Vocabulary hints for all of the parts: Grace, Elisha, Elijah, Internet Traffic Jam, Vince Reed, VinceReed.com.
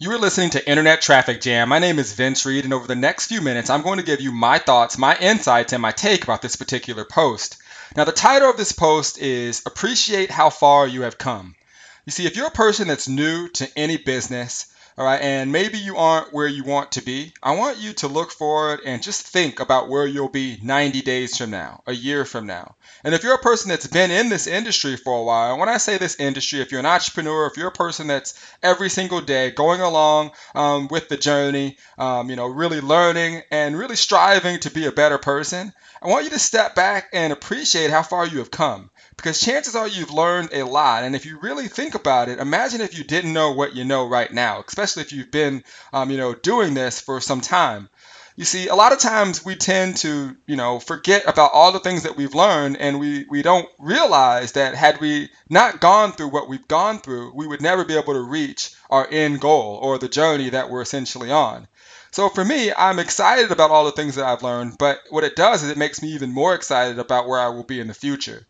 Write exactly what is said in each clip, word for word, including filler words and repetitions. You are listening to Internet Traffic Jam. My name is Vince Reed, and over the next few minutes, I'm going to give you my thoughts, my insights, and my take about this particular post. Now, the title of this post is Appreciate How Far You Have Come. You see, if you're a person that's new to any business, all right, and maybe you aren't where you want to be, I want you to look forward and just think about where you'll be ninety days from now, a year from now. And if you're a person that's been in this industry for a while, and when I say this industry, if you're an entrepreneur, if you're a person that's every single day going along um, with the journey, um, you know, really learning and really striving to be a better person, I want you to step back and appreciate how far you have come. Because chances are you've learned a lot, and if you really think about it, imagine if you didn't know what you know right now, especially if you've been, um, you know, doing this for some time. You see, a lot of times we tend to, you know, forget about all the things that we've learned, and we, we don't realize that had we not gone through what we've gone through, we would never be able to reach our end goal or the journey that we're essentially on. So for me, I'm excited about all the things that I've learned, but what it does is it makes me even more excited about where I will be in the future.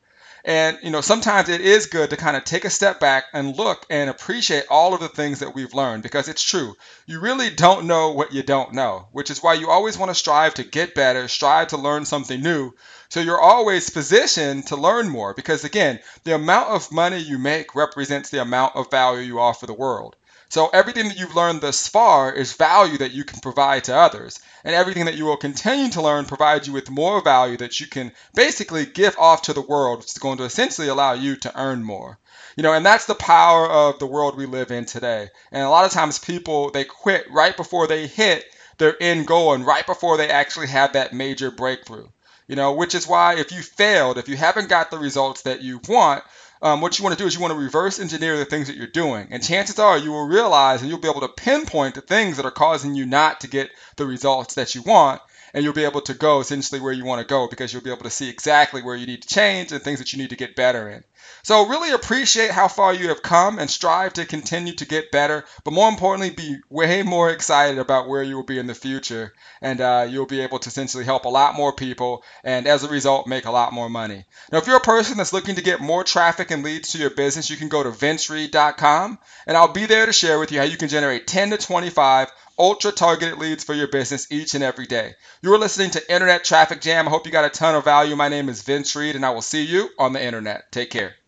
And, you know, sometimes it is good to kind of take a step back and look and appreciate all of the things that we've learned, because it's true. You really don't know what you don't know, which is why you always want to strive to get better, strive to learn something new. So you're always positioned to learn more, because, again, the amount of money you make represents the amount of value you offer the world. So everything that you've learned thus far is value that you can provide to others. And everything that you will continue to learn provides you with more value that you can basically give off to the world, which is going to essentially allow you to earn more. You know, and that's the power of the world we live in today. And a lot of times people, they quit right before they hit their end goal and right before they actually have that major breakthrough. You know, which is why if you failed, if you haven't got the results that you want, Um, what you want to do is you want to reverse engineer the things that you're doing. And chances are you will realize and you'll be able to pinpoint the things that are causing you not to get the results that you want. And you'll be able to go essentially where you want to go, because you'll be able to see exactly where you need to change and things that you need to get better in. So really appreciate how far you have come and strive to continue to get better. But more importantly, be way more excited about where you will be in the future. And uh, you'll be able to essentially help a lot more people and, as a result, make a lot more money. Now, if you're a person that's looking to get more traffic and leads to your business, you can go to Vince Reed dot com. And I'll be there to share with you how you can generate ten to twenty-five ultra-targeted leads for your business each and every day. You are listening to Internet Traffic Jam. I hope you got a ton of value. My name is Vince Reed, and I will see you on the internet. Take care.